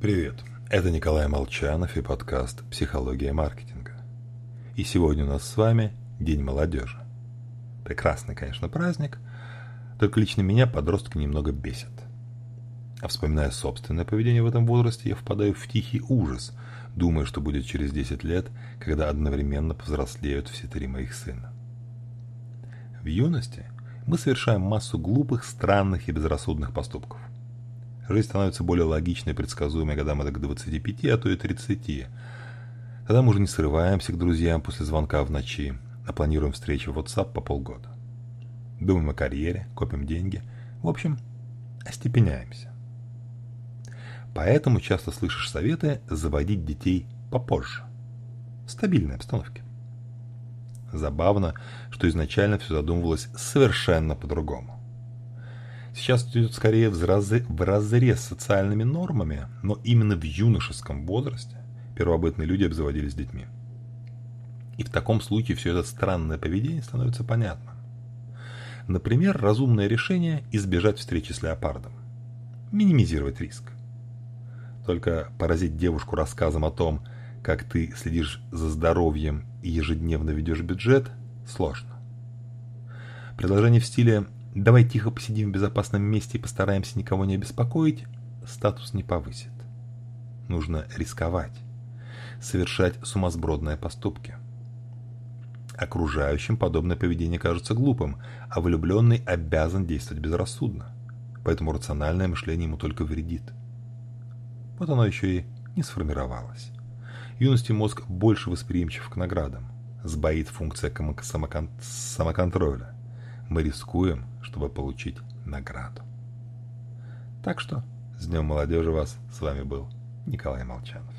Привет, это Николай Молчанов и подкаст «Психология маркетинга». И сегодня у нас с вами День молодежи. Прекрасный, конечно, праздник, только лично меня подростки немного бесят. А вспоминая собственное поведение в этом возрасте, я впадаю в тихий ужас, думая, что будет через 10 лет, когда одновременно повзрослеют все три моих сына. В юности мы совершаем массу глупых, странных и безрассудных поступков. Жизнь становится более логичной и предсказуемой годам это к 25, а то и 30. Тогда мы уже не срываемся к друзьям после звонка в ночи, а планируем встречи в WhatsApp по полгода. Думаем о карьере, копим деньги, в общем, остепеняемся. Поэтому часто слышишь советы заводить детей попозже, в стабильной обстановке. Забавно, что изначально все задумывалось совершенно по-другому. Сейчас идет скорее в разрез с социальными нормами, но именно в юношеском возрасте первобытные люди обзаводились детьми. И в таком случае все это странное поведение становится понятным. Например, разумное решение избежать встречи с леопардом. Минимизировать риск. Только поразить девушку рассказом о том, как ты следишь за здоровьем и ежедневно ведешь бюджет, сложно. Предложение в стиле «давай тихо посидим в безопасном месте и постараемся никого не обеспокоить» статус не повысит. Нужно рисковать, совершать сумасбродные поступки. Окружающим подобное поведение кажется глупым, а влюбленный обязан действовать безрассудно, поэтому рациональное мышление ему только вредит. Вот оно еще и не сформировалось. В юности мозг больше восприимчив к наградам, сбоит функция самоконтроля. Мы рискуем, чтобы получить награду. Так что, с Днем молодежи вас! С вами был Николай Молчанов.